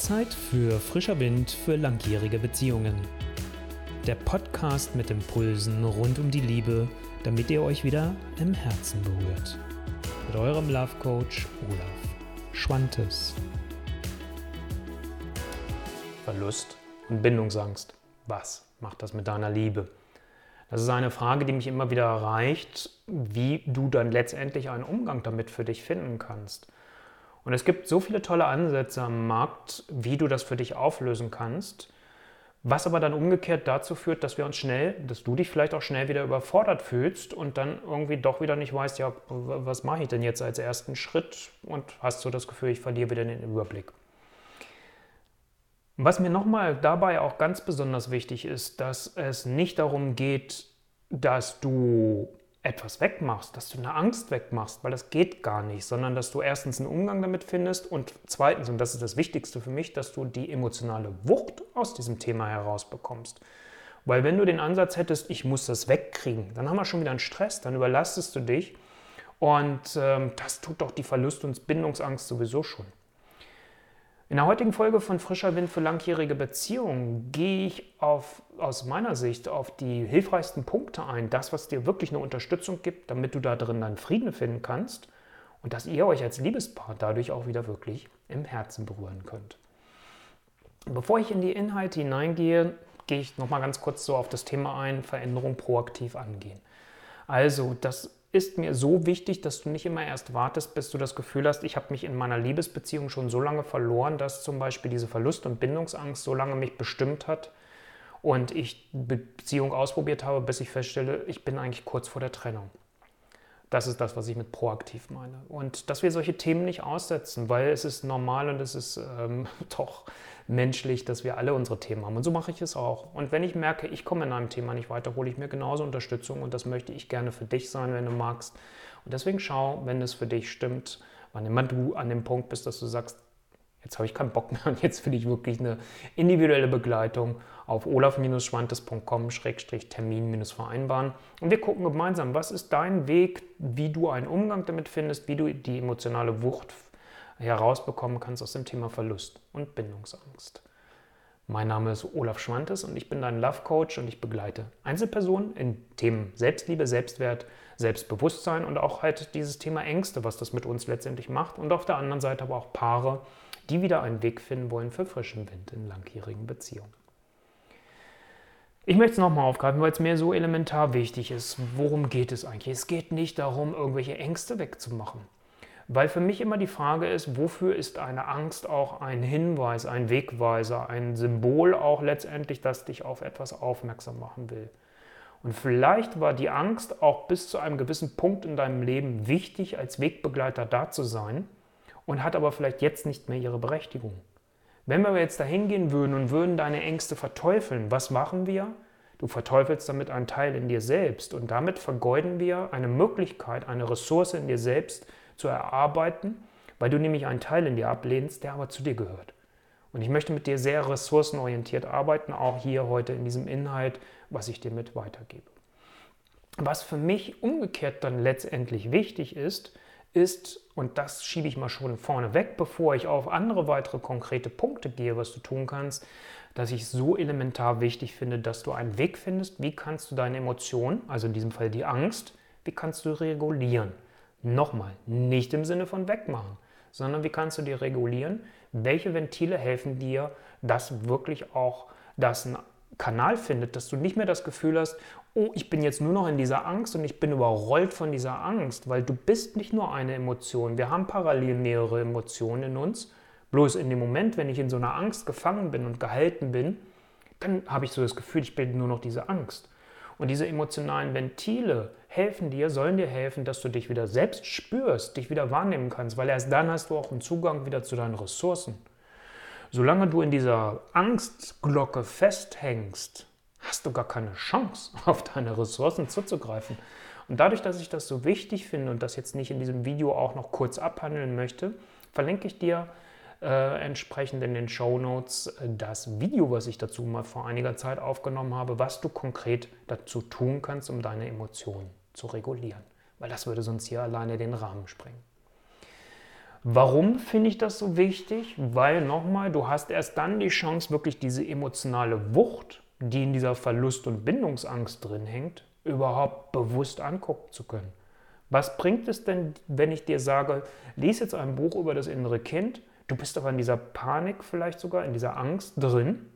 Zeit für frischer Wind für langjährige Beziehungen. Der Podcast mit Impulsen rund um die Liebe, damit ihr euch wieder im Herzen berührt. Mit eurem Love Coach Olaf Schwantes. Verlust und Bindungsangst. Was macht das mit deiner Liebe? Das ist eine Frage, die mich immer wieder erreicht, wie du dann letztendlich einen Umgang damit für dich finden kannst. Und es gibt so viele tolle Ansätze am Markt, wie du das für dich auflösen kannst, was aber dann umgekehrt dazu führt, dass du dich vielleicht auch schnell wieder überfordert fühlst und dann irgendwie doch wieder nicht weißt, ja, was mache ich denn jetzt als ersten Schritt, und hast so das Gefühl, ich verliere wieder den Überblick. Was mir nochmal dabei auch ganz besonders wichtig ist, dass es nicht darum geht, dass du etwas wegmachst, dass du eine Angst wegmachst, weil das geht gar nicht, sondern dass du erstens einen Umgang damit findest und zweitens, und das ist das Wichtigste für mich, dass du die emotionale Wucht aus diesem Thema herausbekommst. Weil wenn du den Ansatz hättest, ich muss das wegkriegen, dann haben wir schon wieder einen Stress, dann überlastest du dich und das tut doch die Verlust- und Bindungsangst sowieso schon. In der heutigen Folge von Frischer Wind für langjährige Beziehungen gehe ich aus meiner Sicht auf die hilfreichsten Punkte ein, das, was dir wirklich eine Unterstützung gibt, damit du da drin dann Frieden finden kannst und dass ihr euch als Liebespaar dadurch auch wieder wirklich im Herzen berühren könnt. Bevor ich in die Inhalte hineingehe, gehe ich nochmal ganz kurz so auf das Thema ein, Veränderung proaktiv angehen. Also, das ist mir so wichtig, dass du nicht immer erst wartest, bis du das Gefühl hast, ich habe mich in meiner Liebesbeziehung schon so lange verloren, dass zum Beispiel diese Verlust- und Bindungsangst so lange mich bestimmt hat und ich Beziehung ausprobiert habe, bis ich feststelle, ich bin eigentlich kurz vor der Trennung. Das ist das, was ich mit proaktiv meine. Und dass wir solche Themen nicht aussetzen, weil es ist normal und es ist doch menschlich, dass wir alle unsere Themen haben. Und so mache ich es auch. Und wenn ich merke, ich komme in einem Thema nicht weiter, hole ich mir genauso Unterstützung. Und das möchte ich gerne für dich sein, wenn du magst. Und deswegen schau, wenn es für dich stimmt, wann immer du an dem Punkt bist, dass du sagst, jetzt habe ich keinen Bock mehr und jetzt will ich wirklich eine individuelle Begleitung, auf olaf-schwantes.com/termin-vereinbaren. Und wir gucken gemeinsam, was ist dein Weg, wie du einen Umgang damit findest, wie du die emotionale Wucht herausbekommen kannst aus dem Thema Verlust und Bindungsangst. Mein Name ist Olaf Schwantes und ich bin dein Love Coach und ich begleite Einzelpersonen in Themen Selbstliebe, Selbstwert, Selbstbewusstsein und auch halt dieses Thema Ängste, was das mit uns letztendlich macht, und auf der anderen Seite aber auch Paare, die wieder einen Weg finden wollen für frischen Wind in langjährigen Beziehungen. Ich möchte es nochmal aufgreifen, weil es mir so elementar wichtig ist. Worum geht es eigentlich? Es geht nicht darum, irgendwelche Ängste wegzumachen. Weil für mich immer die Frage ist, wofür ist eine Angst auch ein Hinweis, ein Wegweiser, ein Symbol auch letztendlich, das dich auf etwas aufmerksam machen will. Und vielleicht war die Angst auch bis zu einem gewissen Punkt in deinem Leben wichtig, als Wegbegleiter da zu sein, und hat aber vielleicht jetzt nicht mehr ihre Berechtigung. Wenn wir jetzt da hingehen würden und würden deine Ängste verteufeln, was machen wir? Du verteufelst damit einen Teil in dir selbst und damit vergeuden wir eine Möglichkeit, eine Ressource in dir selbst zu erarbeiten, weil du nämlich einen Teil in dir ablehnst, der aber zu dir gehört. Und ich möchte mit dir sehr ressourcenorientiert arbeiten, auch hier heute in diesem Inhalt, was ich dir mit weitergebe. Was für mich umgekehrt dann letztendlich wichtig ist, und das schiebe ich mal schon vorne weg, bevor ich auf andere weitere konkrete Punkte gehe, was du tun kannst, dass ich so elementar wichtig finde, dass du einen Weg findest, wie kannst du deine Emotionen, also in diesem Fall die Angst, wie kannst du regulieren? Nochmal, nicht im Sinne von wegmachen, sondern wie kannst du die regulieren? Welche Ventile helfen dir, dass wirklich auch das ein Kanal findet, dass du nicht mehr das Gefühl hast, oh, ich bin jetzt nur noch in dieser Angst und ich bin überrollt von dieser Angst, weil du bist nicht nur eine Emotion. Wir haben parallel mehrere Emotionen in uns. Bloß in dem Moment, wenn ich in so einer Angst gefangen bin und gehalten bin, dann habe ich so das Gefühl, ich bin nur noch diese Angst. Und diese emotionalen Ventile helfen dir, sollen dir helfen, dass du dich wieder selbst spürst, dich wieder wahrnehmen kannst, weil erst dann hast du auch einen Zugang wieder zu deinen Ressourcen. Solange du in dieser Angstglocke festhängst, hast du gar keine Chance, auf deine Ressourcen zuzugreifen. Und dadurch, dass ich das so wichtig finde und das jetzt nicht in diesem Video auch noch kurz abhandeln möchte, verlinke ich dir entsprechend in den Shownotes das Video, was ich dazu mal vor einiger Zeit aufgenommen habe, was du konkret dazu tun kannst, um deine Emotionen zu regulieren. Weil das würde sonst hier alleine den Rahmen sprengen. Warum finde ich das so wichtig? Weil, nochmal, du hast erst dann die Chance, wirklich diese emotionale Wucht, die in dieser Verlust- und Bindungsangst drin hängt, überhaupt bewusst angucken zu können. Was bringt es denn, wenn ich dir sage, lies jetzt ein Buch über das innere Kind, du bist aber in dieser Panik vielleicht sogar, in dieser Angst drin,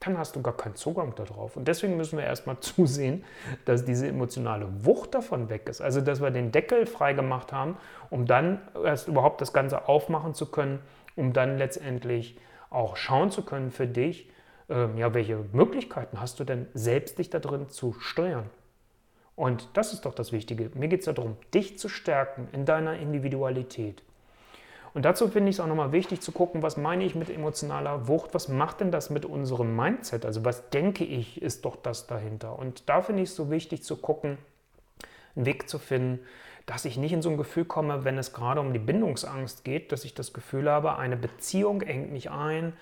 dann hast du gar keinen Zugang darauf. Und deswegen müssen wir erstmal zusehen, dass diese emotionale Wucht davon weg ist. Also, dass wir den Deckel freigemacht haben, um dann erst überhaupt das Ganze aufmachen zu können, um dann letztendlich auch schauen zu können für dich, welche Möglichkeiten hast du denn, selbst dich da drin zu steuern. Und das ist doch das Wichtige. Mir geht es darum, dich zu stärken in deiner Individualität. Und dazu finde ich es auch nochmal wichtig zu gucken, was meine ich mit emotionaler Wucht, was macht denn das mit unserem Mindset? Also was denke ich, ist doch das dahinter. Und da finde ich es so wichtig zu gucken, einen Weg zu finden, dass ich nicht in so ein Gefühl komme, wenn es gerade um die Bindungsangst geht, dass ich das Gefühl habe, eine Beziehung engt mich ein,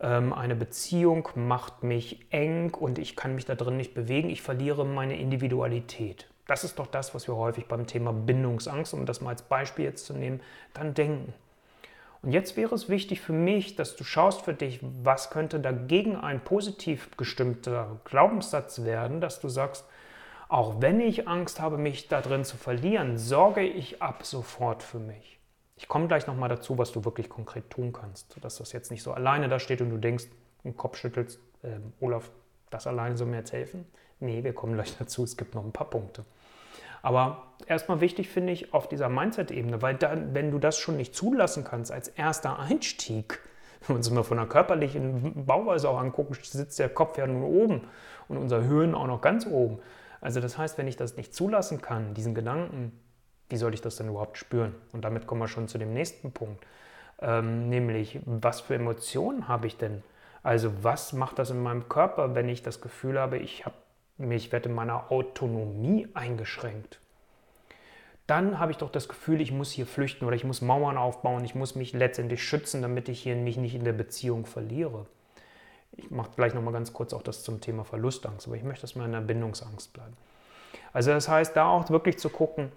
eine Beziehung macht mich eng und ich kann mich da drin nicht bewegen, ich verliere meine Individualität. Das ist doch das, was wir häufig beim Thema Bindungsangst, um das mal als Beispiel jetzt zu nehmen, dann denken. Und jetzt wäre es wichtig für mich, dass du schaust für dich, was könnte dagegen ein positiv gestimmter Glaubenssatz werden, dass du sagst, auch wenn ich Angst habe, mich da drin zu verlieren, sorge ich ab sofort für mich. Ich komme gleich nochmal dazu, was du wirklich konkret tun kannst, sodass das jetzt nicht so alleine da steht und du denkst, im Kopf schüttelst, Olaf, das alleine soll mir jetzt helfen? Nee, wir kommen gleich dazu, es gibt noch ein paar Punkte. Aber erstmal wichtig finde ich auf dieser Mindset-Ebene, weil dann, wenn du das schon nicht zulassen kannst als erster Einstieg, wenn wir uns mal von der körperlichen Bauweise auch angucken, sitzt der Kopf ja nun oben und unser Hirn auch noch ganz oben. Also das heißt, wenn ich das nicht zulassen kann, diesen Gedanken, wie soll ich das denn überhaupt spüren? Und damit kommen wir schon zu dem nächsten Punkt, nämlich was für Emotionen habe ich denn? Also was macht das in meinem Körper, wenn ich das Gefühl habe, ich werde in meiner Autonomie eingeschränkt? Dann habe ich doch das Gefühl, ich muss hier flüchten oder ich muss Mauern aufbauen, ich muss mich letztendlich schützen, damit ich hier mich nicht in der Beziehung verliere. Ich mache gleich nochmal ganz kurz auch das zum Thema Verlustangst, aber ich möchte, dass wir in der Bindungsangst bleiben. Also das heißt, da auch wirklich zu gucken,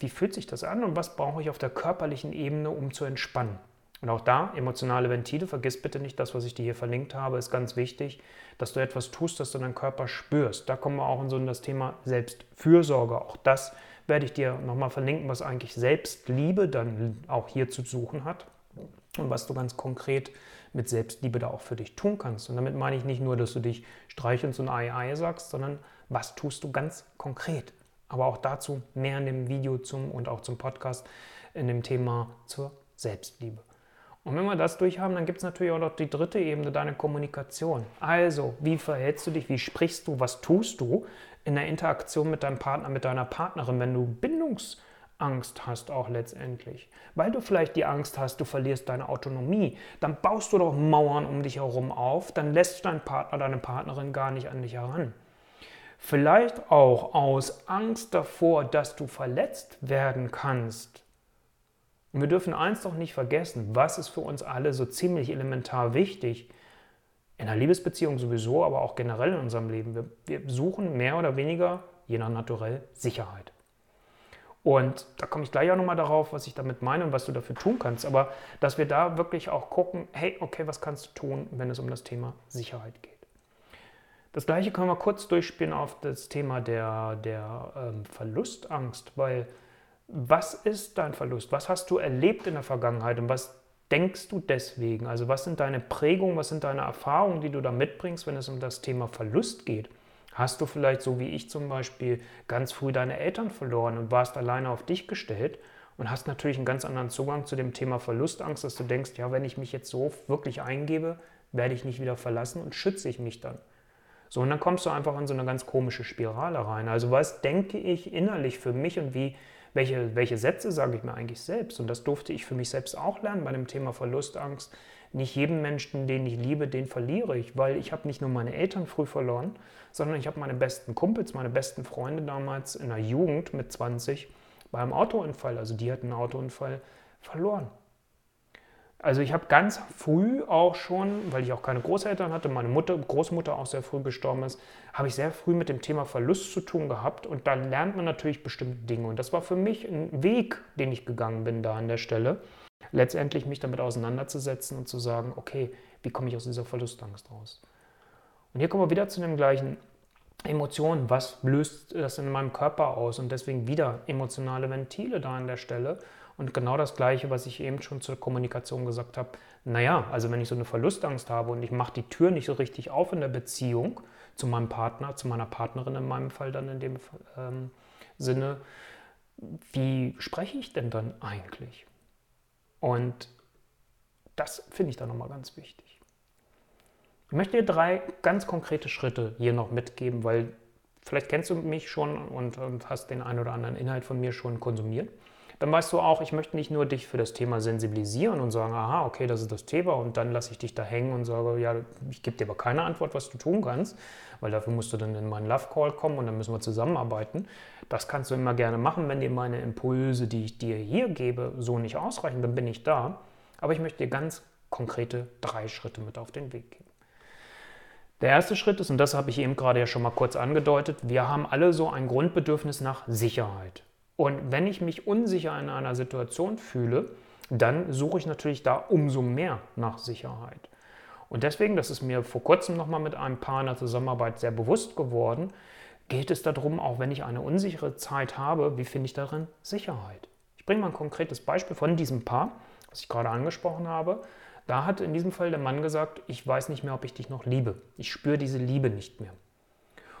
wie fühlt sich das an und was brauche ich auf der körperlichen Ebene, um zu entspannen? Und auch da, emotionale Ventile, vergiss bitte nicht, das, was ich dir hier verlinkt habe, ist ganz wichtig, dass du etwas tust, das du deinen Körper spürst. Da kommen wir auch in so das Thema Selbstfürsorge. Auch das werde ich dir nochmal verlinken, was eigentlich Selbstliebe dann auch hier zu suchen hat und was du ganz konkret mit Selbstliebe da auch für dich tun kannst. Und damit meine ich nicht nur, dass du dich streichelst und Ei sagst, sondern was tust du ganz konkret. Aber auch dazu mehr in dem Video und auch zum Podcast in dem Thema zur Selbstliebe. Und wenn wir das durchhaben, dann gibt es natürlich auch noch die dritte Ebene, deine Kommunikation. Also, wie verhältst du dich, wie sprichst du, was tust du in der Interaktion mit deinem Partner, mit deiner Partnerin, wenn du Bindungsangst hast auch letztendlich. Weil du vielleicht die Angst hast, du verlierst deine Autonomie, dann baust du doch Mauern um dich herum auf, dann lässt du deinen Partner, deine Partnerin gar nicht an dich heran. Vielleicht auch aus Angst davor, dass du verletzt werden kannst. Und wir dürfen eins doch nicht vergessen, was ist für uns alle so ziemlich elementar wichtig, in einer Liebesbeziehung sowieso, aber auch generell in unserem Leben. Wir suchen mehr oder weniger, je nach Naturell, Sicherheit. Und da komme ich gleich auch nochmal darauf, was ich damit meine und was du dafür tun kannst. Aber dass wir da wirklich auch gucken, hey, okay, was kannst du tun, wenn es um das Thema Sicherheit geht. Das Gleiche können wir kurz durchspielen auf das Thema der Verlustangst, weil was ist dein Verlust? Was hast du erlebt in der Vergangenheit und was denkst du deswegen? Also was sind deine Prägungen, was sind deine Erfahrungen, die du da mitbringst, wenn es um das Thema Verlust geht? Hast du vielleicht, so wie ich zum Beispiel, ganz früh deine Eltern verloren und warst alleine auf dich gestellt und hast natürlich einen ganz anderen Zugang zu dem Thema Verlustangst, dass du denkst, ja, wenn ich mich jetzt so wirklich eingebe, werde ich nicht wieder verlassen und schütze ich mich dann. So, und dann kommst du einfach in so eine ganz komische Spirale rein. Also was denke ich innerlich für mich und welche Sätze sage ich mir eigentlich selbst? Und das durfte ich für mich selbst auch lernen bei dem Thema Verlustangst. Nicht jeden Menschen, den ich liebe, den verliere ich, weil ich habe nicht nur meine Eltern früh verloren, sondern ich habe meine besten Kumpels, meine besten Freunde damals in der Jugend mit 20 bei einem Autounfall, also die hatten einen Autounfall, verloren. Also ich habe ganz früh auch schon, weil ich auch keine Großeltern hatte, meine Mutter, Großmutter auch sehr früh gestorben ist, habe ich sehr früh mit dem Thema Verlust zu tun gehabt und da lernt man natürlich bestimmte Dinge und das war für mich ein Weg, den ich gegangen bin da an der Stelle, letztendlich mich damit auseinanderzusetzen und zu sagen, okay, wie komme ich aus dieser Verlustangst raus? Und hier kommen wir wieder zu dem gleichen Emotionen, was löst das in meinem Körper aus und deswegen wieder emotionale Ventile da an der Stelle. Und genau das Gleiche, was ich eben schon zur Kommunikation gesagt habe, naja, also wenn ich so eine Verlustangst habe und ich mache die Tür nicht so richtig auf in der Beziehung zu meinem Partner, zu meiner Partnerin in meinem Fall dann in dem Sinne, wie spreche ich denn dann eigentlich? Und das finde ich dann nochmal ganz wichtig. Ich möchte dir 3 ganz konkrete Schritte hier noch mitgeben, weil vielleicht kennst du mich schon und hast den einen oder anderen Inhalt von mir schon konsumiert. Dann weißt du auch, ich möchte nicht nur dich für das Thema sensibilisieren und sagen, aha, okay, das ist das Thema und dann lasse ich dich da hängen und sage, ja, ich gebe dir aber keine Antwort, was du tun kannst, weil dafür musst du dann in meinen Love Call kommen und dann müssen wir zusammenarbeiten. Das kannst du immer gerne machen, wenn dir meine Impulse, die ich dir hier gebe, so nicht ausreichen, dann bin ich da. Aber ich möchte dir ganz konkrete 3 Schritte mit auf den Weg geben. Der erste Schritt ist, und das habe ich eben gerade ja schon mal kurz angedeutet, wir haben alle so ein Grundbedürfnis nach Sicherheit. Und wenn ich mich unsicher in einer Situation fühle, dann suche ich natürlich da umso mehr nach Sicherheit. Und deswegen, das ist mir vor kurzem nochmal mit einem Paar in der Zusammenarbeit sehr bewusst geworden, geht es darum, auch wenn ich eine unsichere Zeit habe, wie finde ich darin Sicherheit? Ich bringe mal ein konkretes Beispiel von diesem Paar, was ich gerade angesprochen habe. Da hat in diesem Fall der Mann gesagt, ich weiß nicht mehr, ob ich dich noch liebe. Ich spüre diese Liebe nicht mehr.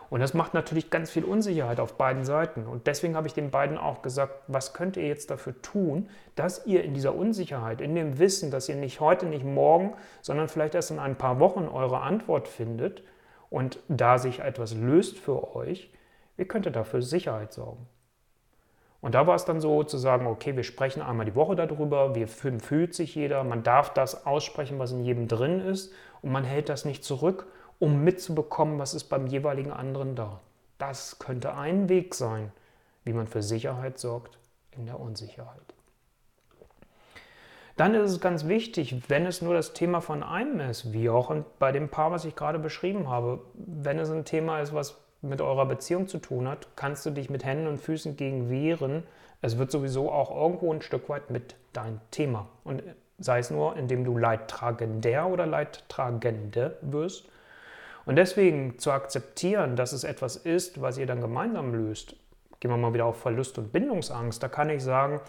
Und das macht natürlich ganz viel Unsicherheit auf beiden Seiten. Und deswegen habe ich den beiden auch gesagt, was könnt ihr jetzt dafür tun, dass ihr in dieser Unsicherheit, in dem Wissen, dass ihr nicht heute, nicht morgen, sondern vielleicht erst in ein paar Wochen eure Antwort findet und da sich etwas löst für euch, wie könnt ihr dafür Sicherheit sorgen? Und da war es dann so zu sagen, okay, wir sprechen einmal die Woche darüber, wie fühlt sich jeder, man darf das aussprechen, was in jedem drin ist und man hält das nicht zurück, um mitzubekommen, was ist beim jeweiligen anderen da. Das könnte ein Weg sein, wie man für Sicherheit sorgt in der Unsicherheit. Dann ist es ganz wichtig, wenn es nur das Thema von einem ist, wie auch bei dem Paar, was ich gerade beschrieben habe, wenn es ein Thema ist, was mit eurer Beziehung zu tun hat, kannst du dich mit Händen und Füßen gegen wehren. Es wird sowieso auch irgendwo ein Stück weit mit dein Thema. Und sei es nur, indem du Leidtragender oder Leidtragende wirst. Und deswegen zu akzeptieren, dass es etwas ist, was ihr dann gemeinsam löst, gehen wir mal wieder auf Verlust und Bindungsangst, da kann ich sagen,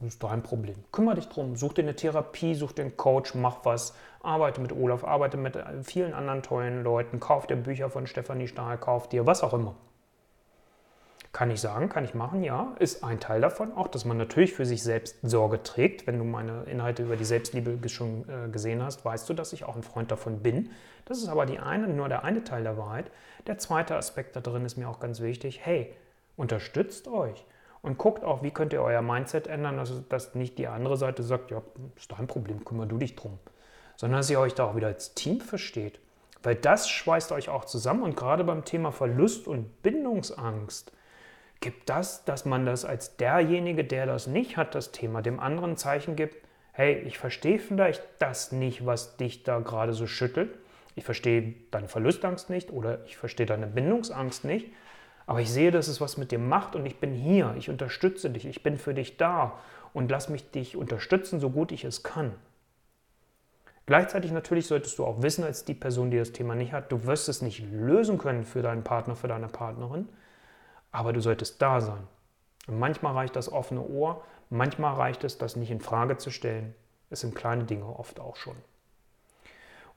das ist doch ein Problem. Kümmere dich drum, such dir eine Therapie, such dir einen Coach, mach was, arbeite mit Olaf, arbeite mit vielen anderen tollen Leuten, kauf dir Bücher von Stephanie Stahl, kauf dir was auch immer. Kann ich sagen, kann ich machen, ja, ist ein Teil davon auch, dass man natürlich für sich selbst Sorge trägt. Wenn du meine Inhalte über die Selbstliebe schon gesehen hast, weißt du, dass ich auch ein Freund davon bin. Das ist aber nur der eine Teil der Wahrheit. Der zweite Aspekt da drin ist mir auch ganz wichtig. Hey, unterstützt euch und guckt auch, wie könnt ihr euer Mindset ändern, also dass nicht die andere Seite sagt, ja, ist dein Problem, kümmere du dich drum, sondern dass ihr euch da auch wieder als Team versteht, weil das schweißt euch auch zusammen und gerade beim Thema Verlust und Bindungsangst gibt das, dass man das als derjenige, der das nicht hat, das Thema, dem anderen ein Zeichen gibt, hey, ich verstehe vielleicht das nicht, was dich da gerade so schüttelt, ich verstehe deine Verlustangst nicht oder ich verstehe deine Bindungsangst nicht, aber ich sehe, dass es was mit dir macht und ich bin hier, ich unterstütze dich, ich bin für dich da und lass mich dich unterstützen, so gut ich es kann. Gleichzeitig natürlich solltest du auch wissen, als die Person, die das Thema nicht hat, du wirst es nicht lösen können für deinen Partner, für deine Partnerin, aber du solltest da sein. Und manchmal reicht das offene Ohr, manchmal reicht es, das nicht in Frage zu stellen. Es sind kleine Dinge oft auch schon.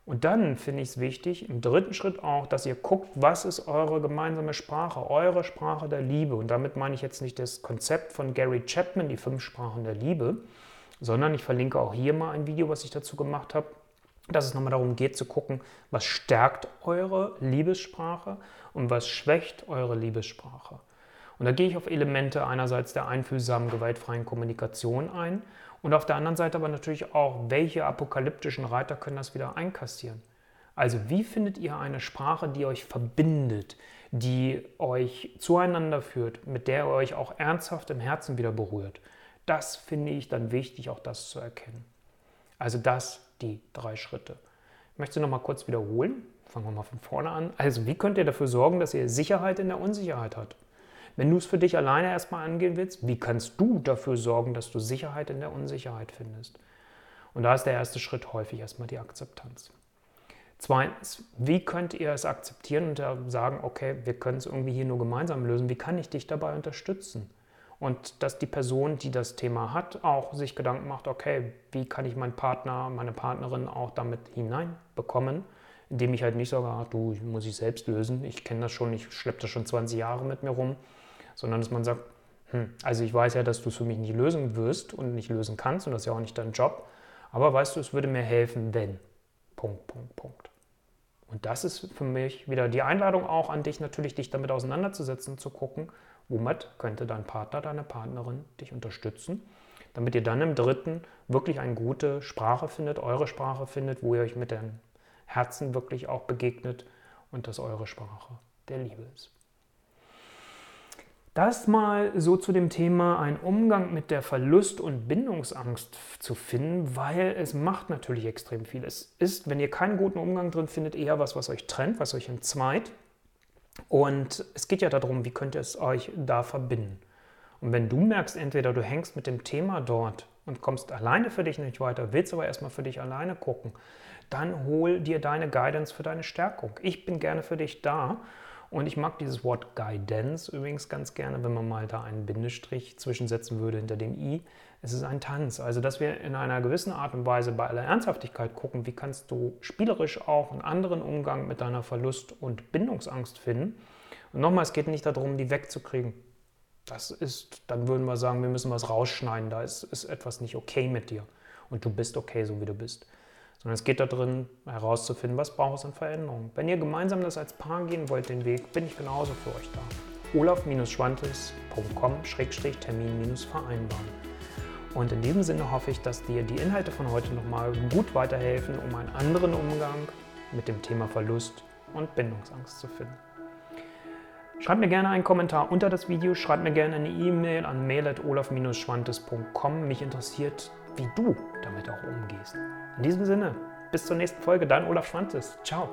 Und dann finde ich es wichtig, im dritten Schritt auch, dass ihr guckt, was ist eure gemeinsame Sprache, eure Sprache der Liebe. Und damit meine ich jetzt nicht das Konzept von Gary Chapman, die 5 Sprachen der Liebe, sondern ich verlinke auch hier mal ein Video, was ich dazu gemacht habe, dass es nochmal darum geht zu gucken, was stärkt eure Liebessprache und was schwächt eure Liebessprache. Und da gehe ich auf Elemente einerseits der einfühlsamen, gewaltfreien Kommunikation ein und auf der anderen Seite aber natürlich auch, welche apokalyptischen Reiter können das wieder einkassieren. Also wie findet ihr eine Sprache, die euch verbindet, die euch zueinander führt, mit der ihr euch auch ernsthaft im Herzen wieder berührt? Das finde ich dann wichtig, auch das zu erkennen. Also das, die 3 Schritte. Ich möchte sie nochmal kurz wiederholen. Fangen wir mal von vorne an. Also wie könnt ihr dafür sorgen, dass ihr Sicherheit in der Unsicherheit habt? Wenn du es für dich alleine erstmal angehen willst, wie kannst du dafür sorgen, dass du Sicherheit in der Unsicherheit findest? Und da ist der erste Schritt häufig erstmal die Akzeptanz. Zweitens, wie könnt ihr es akzeptieren und sagen, okay, wir können es irgendwie hier nur gemeinsam lösen, wie kann ich dich dabei unterstützen? Und dass die Person, die das Thema hat, auch sich Gedanken macht, okay, wie kann ich meinen Partner, meine Partnerin auch damit hineinbekommen, indem ich halt nicht sage, ach du, muss ich selbst lösen, ich kenne das schon, ich schleppe das schon 20 Jahre mit mir rum, sondern dass man sagt, also ich weiß ja, dass du es für mich nicht lösen wirst und nicht lösen kannst und das ist ja auch nicht dein Job, aber weißt du, es würde mir helfen, wenn, .. Und das ist für mich wieder die Einladung auch an dich, natürlich dich damit auseinanderzusetzen, zu gucken, womit könnte dein Partner, deine Partnerin dich unterstützen, damit ihr dann im dritten wirklich eine gute Sprache findet, eure Sprache findet, wo ihr euch mit dem Herzen wirklich auch begegnet und dass eure Sprache der Liebe ist. Das mal so zu dem Thema, einen Umgang mit der Verlust- und Bindungsangst zu finden, weil es macht natürlich extrem viel. Es ist, wenn ihr keinen guten Umgang drin findet, eher was, was euch trennt, was euch entzweit. Und es geht ja darum, wie könnt ihr es euch da verbinden. Und wenn du merkst, entweder du hängst mit dem Thema dort und kommst alleine für dich nicht weiter, willst aber erstmal für dich alleine gucken, dann hol dir deine Guidance für deine Stärkung. Ich bin gerne für dich da. Und ich mag dieses Wort Guidance übrigens ganz gerne, wenn man mal da einen Bindestrich zwischensetzen würde hinter dem I. Es ist ein Tanz, also dass wir in einer gewissen Art und Weise bei aller Ernsthaftigkeit gucken, wie kannst du spielerisch auch einen anderen Umgang mit deiner Verlust- und Bindungsangst finden. Und nochmal, es geht nicht darum, die wegzukriegen. Das ist, dann würden wir sagen, wir müssen was rausschneiden, da ist etwas nicht okay mit dir. Und du bist okay, so wie du bist. Sondern es geht darin, herauszufinden, was braucht es an Veränderungen. Wenn ihr gemeinsam das als Paar gehen wollt, den Weg, bin ich genauso für euch da. olaf-schwantes.com/termin-vereinbaren. Und in diesem Sinne hoffe ich, dass dir die Inhalte von heute nochmal gut weiterhelfen, um einen anderen Umgang mit dem Thema Verlust und Bindungsangst zu finden. Schreibt mir gerne einen Kommentar unter das Video, schreibt mir gerne eine E-Mail an mail@olaf-schwantes.com. Mich interessiert, wie du damit auch umgehst. In diesem Sinne, bis zur nächsten Folge, dein Olaf Schwantes. Ciao.